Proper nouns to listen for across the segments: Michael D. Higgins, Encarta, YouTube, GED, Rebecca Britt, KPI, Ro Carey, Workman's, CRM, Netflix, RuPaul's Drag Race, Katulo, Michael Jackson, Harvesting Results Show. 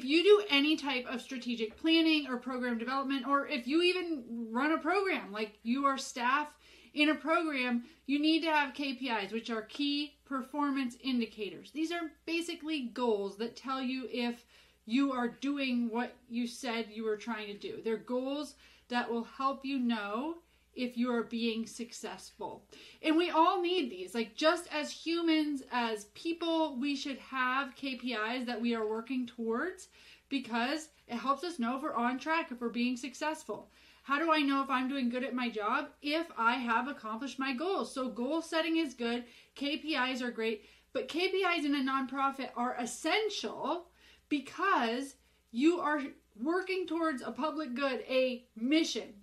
if you do any type of strategic planning or program development, or if you even run a program, like you are staff in a program, you need to have KPIs, which are key performance indicators. These are basically goals that tell you if you are doing what you said you were trying to do. They're goals that will help you know if you are being successful. And we all need these. Like, just as humans, as people, we should have KPIs that we are working towards, because it helps us know if we're on track, if we're being successful. How do I know if I'm doing good at my job? If I have accomplished my goals. So goal setting is good. KPIs are great. But KPIs in a nonprofit are essential because you are working towards a public good, a mission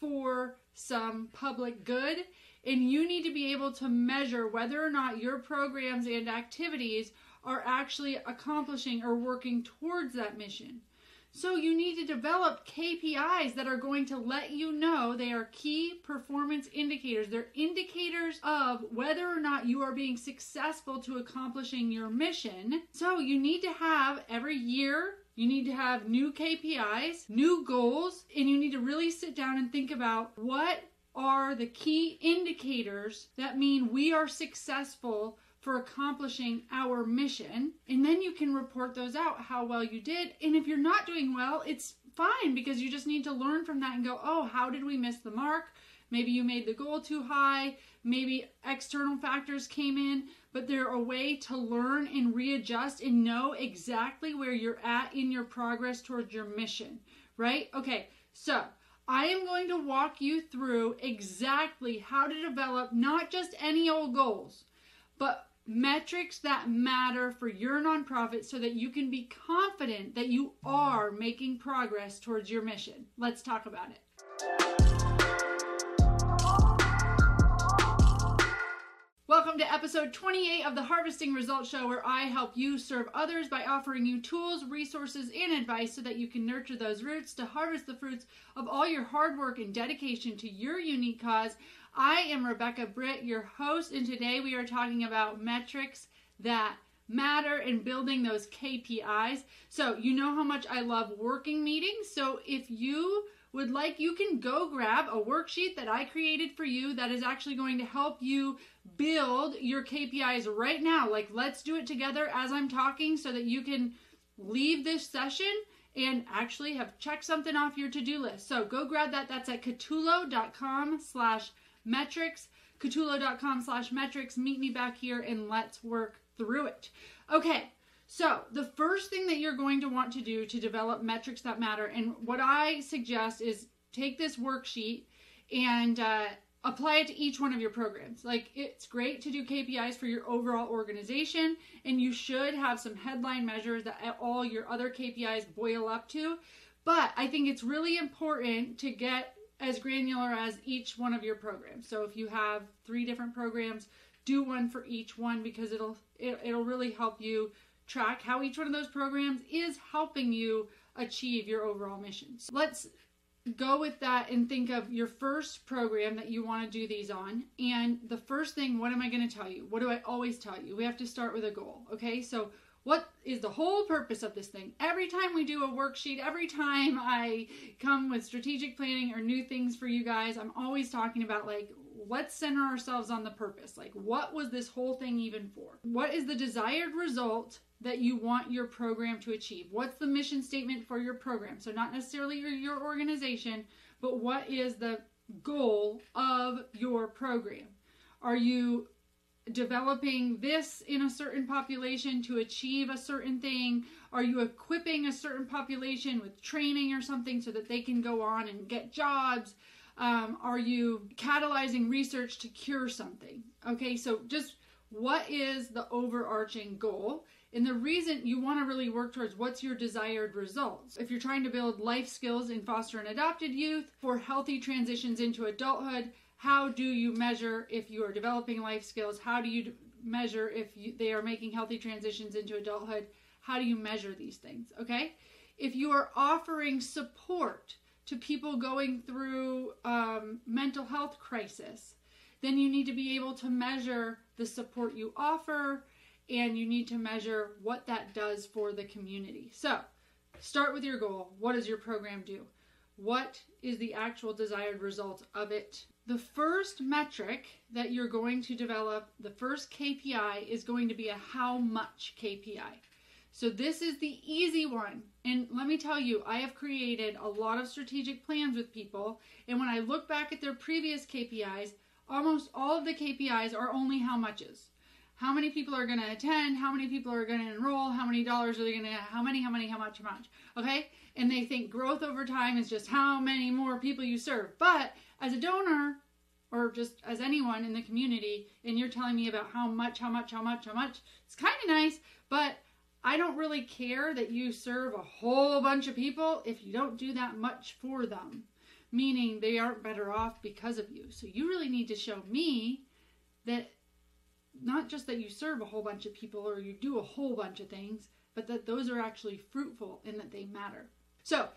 for some public good, and you need to be able to measure whether or not your programs and activities are actually accomplishing or working towards that mission. So you need to develop KPIs that are going to let you know they are key performance indicators. They're indicators of whether or not you are being successful to accomplishing your mission. So you need to have every year, you need to have new KPIs, new goals, and you need to really sit down and think about what are the key indicators that mean we are successful for accomplishing our mission. And then you can report those out, how well you did. And if you're not doing well, it's fine, because you just need to learn from that and go, oh, how did we miss the mark? Maybe you made the goal too high. Maybe external factors came in, but they're a way to learn and readjust and know exactly where you're at in your progress towards your mission, right? Okay, so I am going to walk you through exactly how to develop not just any old goals, but metrics that matter for your nonprofit so that you can be confident that you are making progress towards your mission. Let's talk about it. Welcome to episode 28 of the Harvesting Results Show, where I help you serve others by offering you tools, resources, and advice so that you can nurture those roots to harvest the fruits of all your hard work and dedication to your unique cause. I am Rebecca Britt, your host, and today we are talking about metrics that matter and building those KPIs. So you know how much I love working meetings, so if you would like, you can go grab a worksheet that I created for you that is actually going to help you build your KPIs right now. Like, let's do it together as I'm talking so that you can leave this session and actually have checked something off your to-do list. So go grab that. That's at Katulo.com/metrics. Katulo.com/metrics. Meet me back here and let's work through it. Okay. So the first thing that you're going to want to do to develop metrics that matter, and what I suggest is take this worksheet and apply it to each one of your programs. Like, it's great to do KPIs for your overall organization, and you should have some headline measures that all your other KPIs boil up to, but I think it's really important to get as granular as each one of your programs. So if you have 3 different programs, do one for each one, because it'll really help you track how each one of those programs is helping you achieve your overall mission. So let's go with that and think of your first program that you want to do these on. And the first thing, what am I going to tell you? What do I always tell you? We have to start with a goal. Okay, so what is the whole purpose of this thing? Every time we do a worksheet, every time I come with strategic planning or new things for you guys, I'm always talking about, like, let's center ourselves on the purpose. Like, what was this whole thing even for? What is the desired result that you want your program to achieve? What's the mission statement for your program? So not necessarily your organization, but what is the goal of your program? Are you developing this in a certain population to achieve a certain thing? Are you equipping a certain population with training or something so that they can go on and get jobs? Are you catalyzing research to cure something? Okay, so just what is the overarching goal? And the reason you want to really work towards what's your desired results. If you're trying to build life skills in foster and adopted youth for healthy transitions into adulthood, how do you measure if you are developing life skills? How do you measure if they are making healthy transitions into adulthood? How do you measure these things? Okay, if you are offering support to people going through mental health crisis, then you need to be able to measure the support you offer and you need to measure what that does for the community. So start with your goal. What does your program do? What is the actual desired result of it? The first metric that you're going to develop, the first KPI, is going to be a how much KPI. So this is the easy one. And let me tell you, I have created a lot of strategic plans with people. And when I look back at their previous KPIs, almost all of the KPIs are only how muches. How many people are going to attend? How many people are going to enroll? How many dollars are they going to, how much? Okay. And they think growth over time is just how many more people you serve. But as a donor, or just as anyone in the community, and you're telling me about how much, it's kind of nice, but I don't really care that you serve a whole bunch of people if you don't do that much for them, meaning they aren't better off because of you. So you really need to show me that not just that you serve a whole bunch of people or you do a whole bunch of things, but that those are actually fruitful and that they matter. So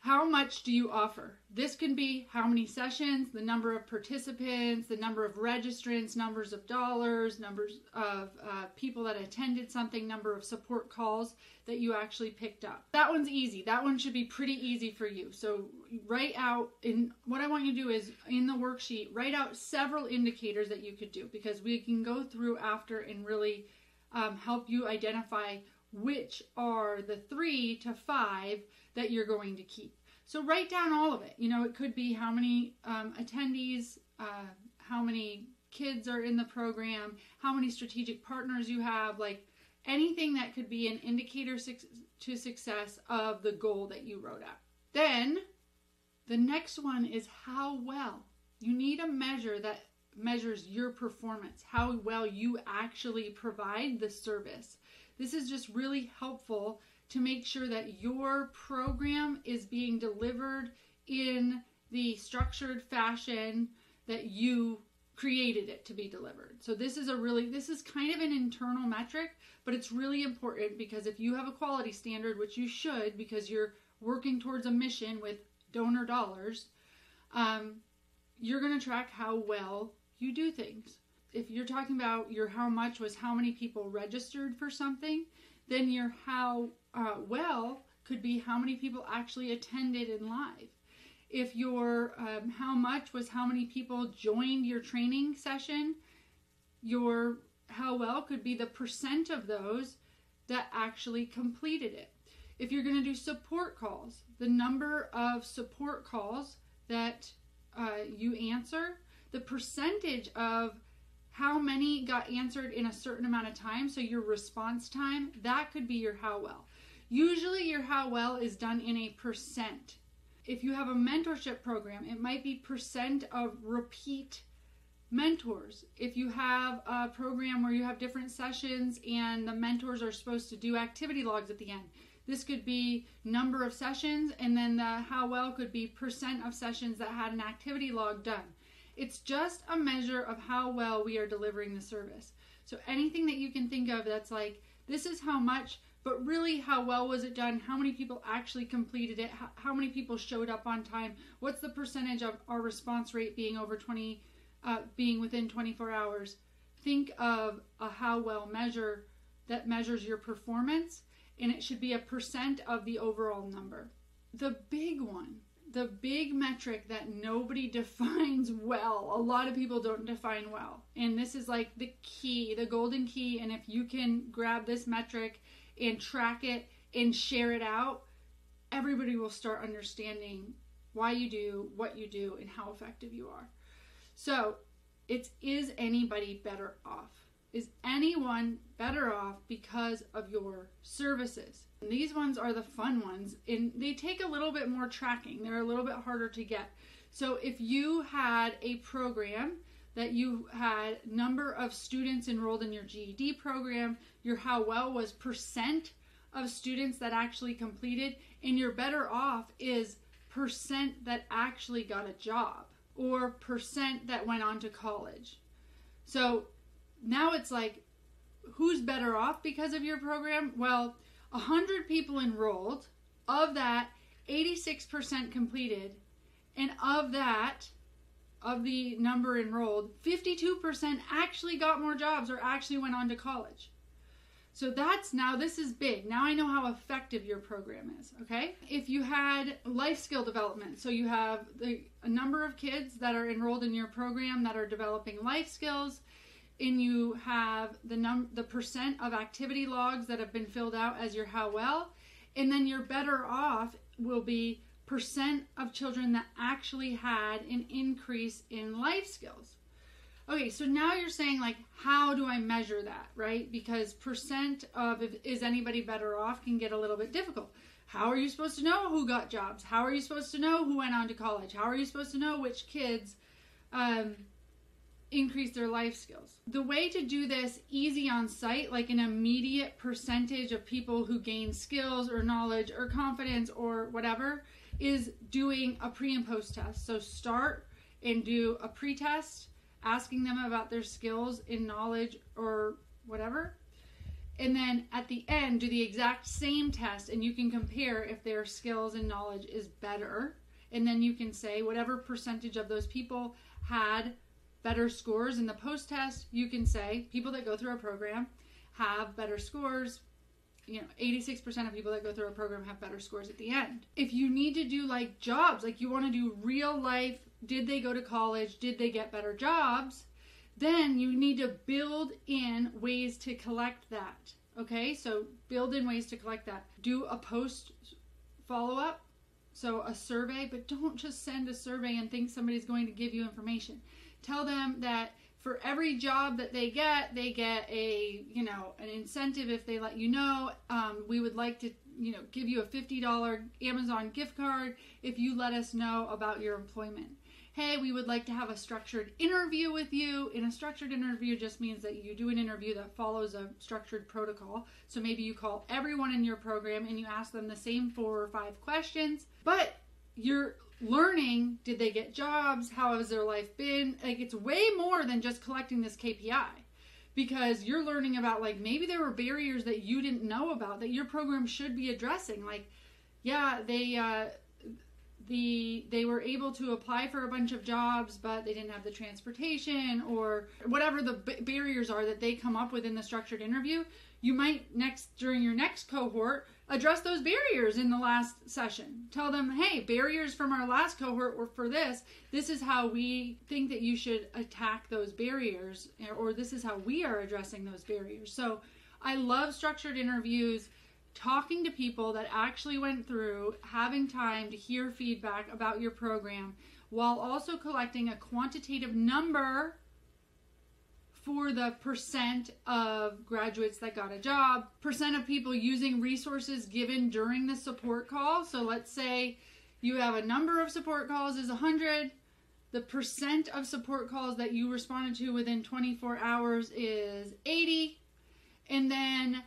how much do you offer? This can be how many sessions, the number of participants, the number of registrants, numbers of dollars, numbers of people that attended something, number of support calls that you actually picked up. That one's easy. That one should be pretty easy for you. So write out, in what I want you to do is in the worksheet, write out several indicators that you could do, because we can go through after and really help you identify which are the 3 to 5 that you're going to keep. So write down all of it. You know, it could be how many attendees, how many kids are in the program, how many strategic partners you have, like anything that could be an indicator to success of the goal that you wrote out. Then the next one is how well. You need a measure that measures your performance, how well you actually provide the service. This is just really helpful to make sure that your program is being delivered in the structured fashion that you created it to be delivered. So this is a really, this is kind of an internal metric, but it's really important, because if you have a quality standard, which you should, because you're working towards a mission with donor dollars, you're going to track how well you do things. If you're talking about your how much was how many people registered for something, then your how well could be how many people actually attended in live. If your how much was how many people joined your training session, your how well could be the percent of those that actually completed it. If you're going to do support calls, the number of support calls that you answer, the percentage of how many got answered in a certain amount of time, so your response time, that could be your how well. Usually your how well is done in a percent. If you have a mentorship program, it might be percent of repeat mentors. If you have a program where you have different sessions and the mentors are supposed to do activity logs at the end, this could be number of sessions, and then the how well could be percent of sessions that had an activity log done. It's just a measure of how well we are delivering the service. So anything that you can think of that's like, this is how much, but really how well was it done? How many people actually completed it? How many people showed up on time? What's the percentage of our response rate being over 20, being within 24 hours? Think of a how well measure that measures your performance, and it should be a percent of the overall number. The big one, the big metric that nobody defines well, a lot of people don't define well, and this is like the key, the golden key, and if you can grab this metric and track it and share it out, everybody will start understanding why you do what you do and how effective you are. So it's, is anybody better off? Is anyone better off because of your services? And these ones are the fun ones, and they take a little bit more tracking. They're a little bit harder to get. So if you had a program that you had number of students enrolled in your GED program, your how well was percent of students that actually completed, and your better off is percent that actually got a job or percent that went on to college. So now it's like, who's better off because of your program? Well, 100 people enrolled, of that 86% completed, and of that, of the number enrolled, 52% actually got more jobs or actually went on to college. So that's now, this is big. Now I know how effective your program is, okay? If you had life skill development, so you have a number of kids that are enrolled in your program that are developing life skills, and you have the percent of activity logs that have been filled out as your how well, and then your better off will be percent of children that actually had an increase in life skills. Okay, so now you're saying, like, how do I measure that, right? Because percent of is anybody better off can get a little bit difficult. How are you supposed to know who got jobs? How are you supposed to know who went on to college? How are you supposed to know which kids increased their life skills? The way to do this easy on site, like an immediate percentage of people who gain skills or knowledge or confidence or whatever, is doing a pre and post test. So start and do a pre-test, asking them about their skills in knowledge or whatever. And then at the end, do the exact same test, and you can compare if their skills and knowledge is better. And then you can say whatever percentage of those people had better scores in the post test. You can say people that go through our program have better scores. You know, 86% of people that go through our program have better scores at the end. If you need to do, like, jobs, like you want to do real life, did they go to college? Did they get better jobs? Then you need to build in ways to collect that. Okay, so build in ways to collect that. Do a post follow-up, so a survey, but don't just send a survey and think somebody's going to give you information. Tell them that for every job that they get a, you know, an incentive if they let you know. We would like to, you know, give you a $50 Amazon gift card if you let us know about your employment. Hey, we would like to have a structured interview with you. And a structured interview just means that you do an interview that follows a structured protocol. So maybe you call everyone in your program and you ask them the same 4 or 5 questions, but you're learning, did they get jobs? How has their life been? Like, it's way more than just collecting this KPI, because you're learning about, like, maybe there were barriers that you didn't know about that your program should be addressing. Like, yeah, they were able to apply for a bunch of jobs, but they didn't have the transportation or whatever the barriers are that they come up with in the structured interview. You might during your next cohort, address those barriers in the last session. Tell them, hey, barriers from our last cohort were for this. This is how we think that you should attack those barriers, or this is how we are addressing those barriers. So I love structured interviews, talking to people that actually went through, having time to hear feedback about your program, while also collecting a quantitative number for the percent of graduates that got a job, percent of people using resources given during the support call. So let's say you have a number of support calls is 100. The percent of support calls that you responded to within 24 hours is 80. And then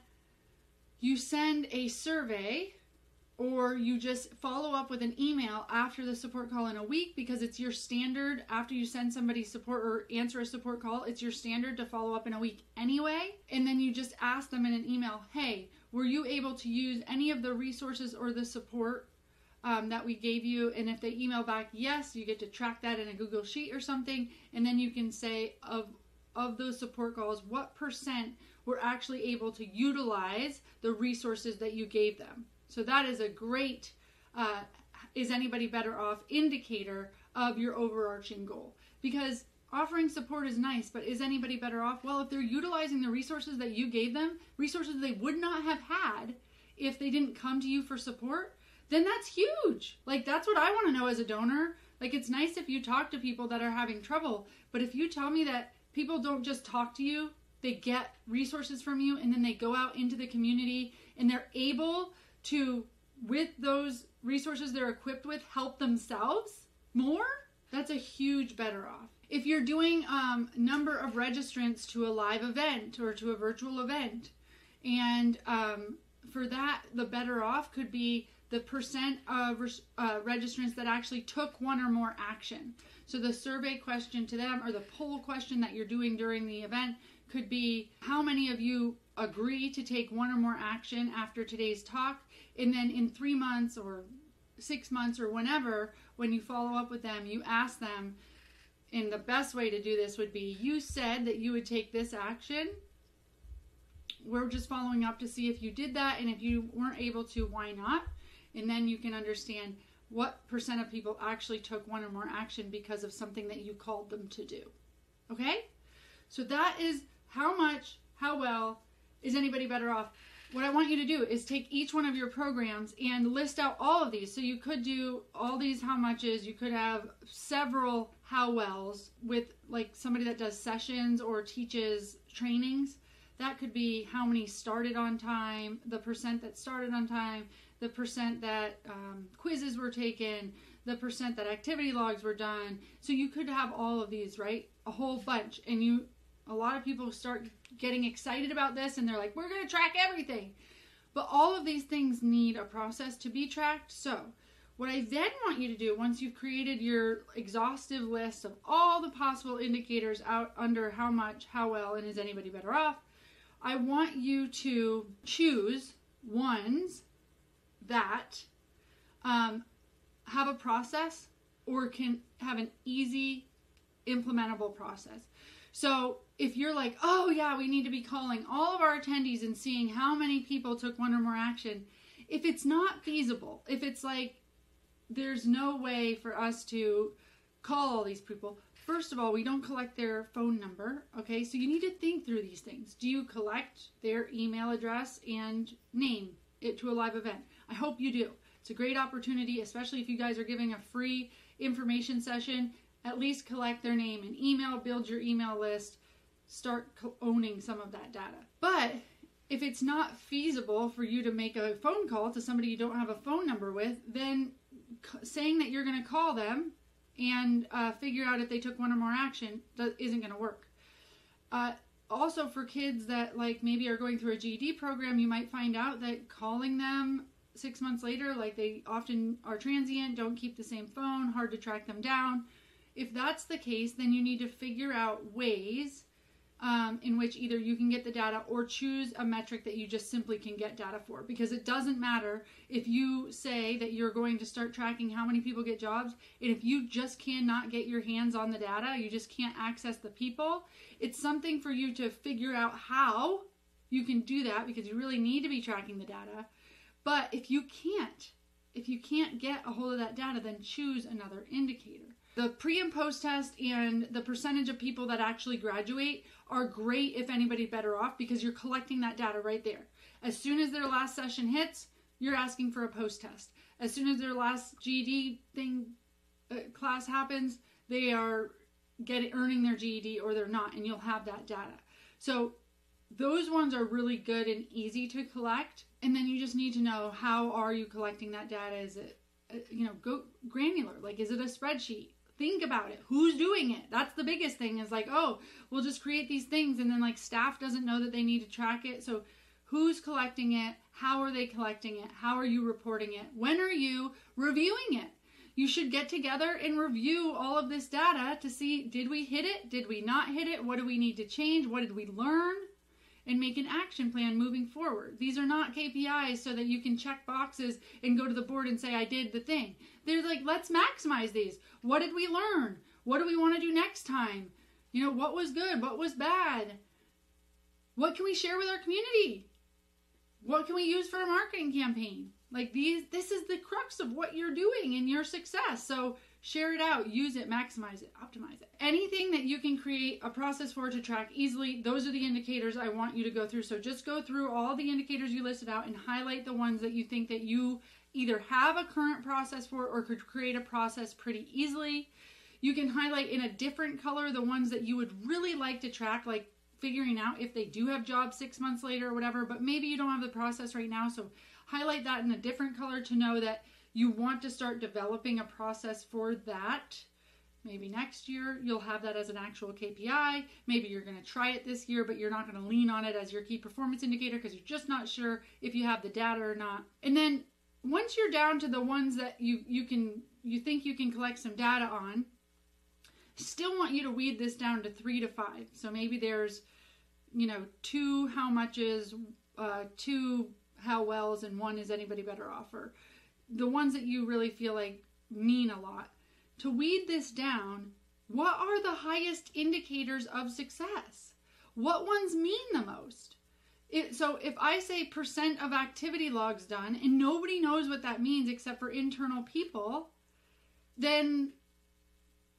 you send a survey, or you just follow up with an email after the support call in a week, because it's your standard after you send somebody support or answer a support call, it's your standard to follow up in a week anyway. And then you just ask them in an email, hey, were you able to use any of the resources or the support that we gave you? And if they email back yes, you get to track that in a Google Sheet or something. And then you can say of those support calls, what percent were actually able to utilize the resources that you gave them? So that is a great, is anybody better off indicator of your overarching goal. Because offering support is nice, but is anybody better off? Well, if they're utilizing the resources that you gave them, resources they would not have had if they didn't come to you for support, then that's huge. Like, that's what I want to know as a donor. Like, it's nice if you talk to people that are having trouble, but if you tell me that people don't just talk to you, they get resources from you, and then they go out into the community and they're able to, with those resources they're equipped with, help themselves more, that's a huge better off. If you're doing number of registrants to a live event or to a virtual event, and for that, the better off could be the percent of registrants that actually took one or more action. So the survey question to them, or the poll question that you're doing during the event, could be how many of you agree to take one or more action after today's talk, and then in 3 months or 6 months or whenever, when you follow up with them, you ask them, and the best way to do this would be, you said that you would take this action, we're just following up to see if you did that, and if you weren't able to, why not? And then you can understand what % of people actually took one or more action because of something that you called them to do. Okay? So that is how much, how well, is anybody better off? What I want you to do is take each one of your programs and list out all of these. So you could do all these how muches. You could have several how wells with like somebody that does sessions or teaches trainings. That could be how many started on time, the % that started on time, the % that quizzes were taken, the % that activity logs were done. So you could have all of these, right? A whole bunch. And a lot of people start getting excited about this and they're like, we're going to track everything. But all of these things need a process to be tracked. So what I then want you to do, once you've created your exhaustive list of all the possible indicators out under how much, how well, and is anybody better off, I want you to choose ones that have a process or can have an easy implementable process. So if you're like, oh yeah, we need to be calling all of our attendees and seeing how many people took one or more action, if it's not feasible, if it's like there's no way for us to call all these people, first of all, we don't collect their phone number, okay? So you need to think through these things. Do you collect their email address and name it to a live event? I hope you do. It's a great opportunity, especially if you guys are giving a free information session. At least collect their name and email, build your email list, start owning some of that data. But if it's not feasible for you to make a phone call to somebody you don't have a phone number with, then saying that you're going to call them and figure out if they took one or more action isn't going to work. Also for kids that like maybe are going through a GED program, you might find out that calling them 6 months later, like they often are transient, don't keep the same phone, hard to track them down. If that's the case, then you need to figure out ways in which either you can get the data or choose a metric that you just simply can get data for, because it doesn't matter if you say that you're going to start tracking how many people get jobs, and if you just cannot get your hands on the data, you just can't access the people, it's something for you to figure out how you can do that, because you really need to be tracking the data. But if you can't get a hold of that data, then choose another indicator. The pre and post test and the % of people that actually graduate are great if anybody better off, because you're collecting that data right there. As soon as their last session hits, you're asking for a post test. As soon as their last GED thing class happens, they are earning their GED or they're not, and you'll have that data. So those ones are really good and easy to collect. And then you just need to know, how are you collecting that data? Is it, go granular? Like, is it a spreadsheet? Think about it. Who's doing it? That's the biggest thing, is like, oh, we'll just create these things, and then like staff doesn't know that they need to track it. So who's collecting it? How are they collecting it? How are you reporting it? When are you reviewing it? You should get together and review all of this data to see, did we hit it? Did we not hit it? What do we need to change? What did we learn? And make an action plan moving forward. These are not KPIs so that you can check boxes and go to the board and say, I did the thing. They're like, let's maximize these. What did we learn? What do we want to do next time? What was good? What was bad? What can we share with our community? What can we use for a marketing campaign? Like this is the crux of what you're doing and your success. So share it out, use it, maximize it, optimize it. Anything that you can create a process for to track easily, those are the indicators I want you to go through. So just go through all the indicators you listed out and highlight the ones that you think that you either have a current process for or could create a process pretty easily. You can highlight in a different color the ones that you would really like to track, like figuring out if they do have jobs 6 months later or whatever, but maybe you don't have the process right now. So highlight that in a different color to know that you want to start developing a process for that. Maybe next year you'll have that as an actual KPI. Maybe you're going to try it this year, but you're not going to lean on it as your key performance indicator because you're just not sure if you have the data or not. And then once you're down to the ones that you think you can collect some data on, still want you to weed this down to 3 to 5. So maybe there's 2 how muches, 2 how wells, and 1 is anybody better off, or the ones that you really feel like mean a lot. To weed this down, what are the highest indicators of success? What ones mean the most? So if I say % of activity logs done and nobody knows what that means except for internal people, then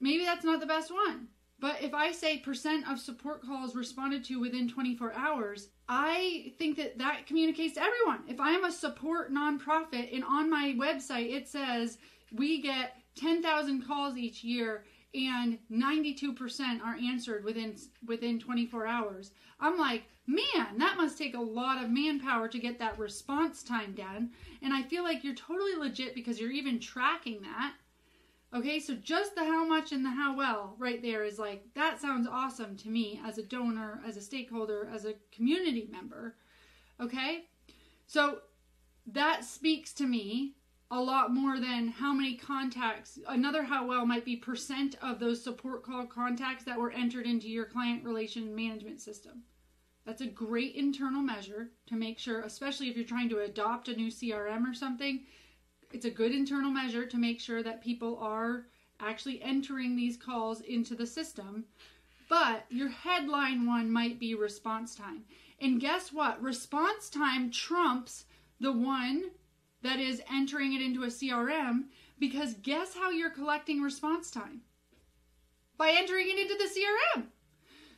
maybe that's not the best one. But if I say % of support calls responded to within 24 hours, I think that that communicates to everyone. If I'm a support nonprofit and on my website it says we get 10,000 calls each year and 92% are answered within 24 hours, I'm like, man, that must take a lot of manpower to get that response time down. And I feel like you're totally legit because you're even tracking that. Okay, so just the how much and the how well right there is like, that sounds awesome to me as a donor, as a stakeholder, as a community member. Okay, so that speaks to me a lot more than how many contacts. Another how well might be % of those support call contacts that were entered into your client relation management system. That's a great internal measure to make sure, especially if you're trying to adopt a new CRM or something, it's a good internal measure to make sure that people are actually entering these calls into the system. But your headline one might be response time. And guess what? Response time trumps the one that is entering it into a CRM, because guess how you're collecting response time? By entering it into the CRM.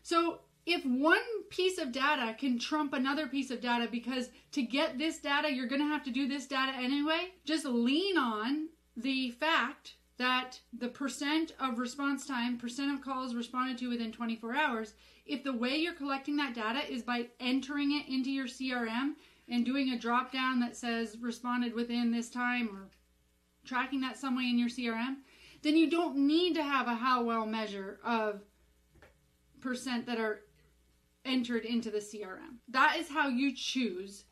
So if one piece of data can trump another piece of data, because to get this data, you're going to have to do this data anyway, just lean on the fact that the % of response time, % of calls responded to within 24 hours, if the way you're collecting that data is by entering it into your CRM and doing a drop down that says responded within this time or tracking that some way in your CRM, then you don't need to have a how well measure of % that are entered into the CRM. That is how you choose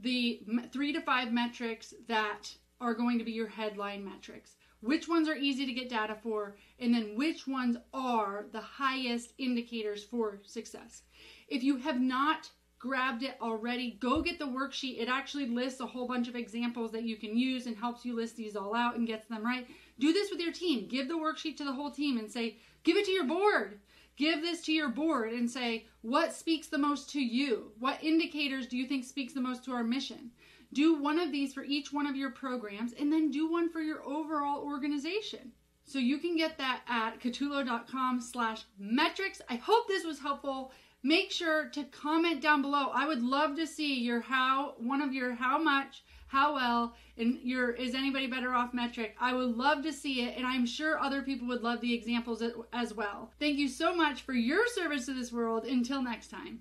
the 3 to 5 metrics that are going to be your headline metrics. Which ones are easy to get data for, and then which ones are the highest indicators for success. If you have not grabbed it already, go get the worksheet. It actually lists a whole bunch of examples that you can use and helps you list these all out and gets them right. Do this with your team. Give the worksheet to the whole team and say, give it to your board. Give this to your board and say, what speaks the most to you? What indicators do you think speaks the most to our mission? Do one of these for each one of your programs, and then do one for your overall organization. So you can get that at Katulo.com/metrics. I hope this was helpful. Make sure to comment down below. I would love to see your how, one of your how much, how well, and your is anybody better off metric. I would love to see it, and I'm sure other people would love the examples as well. Thank you so much for your service to this world. Until next time.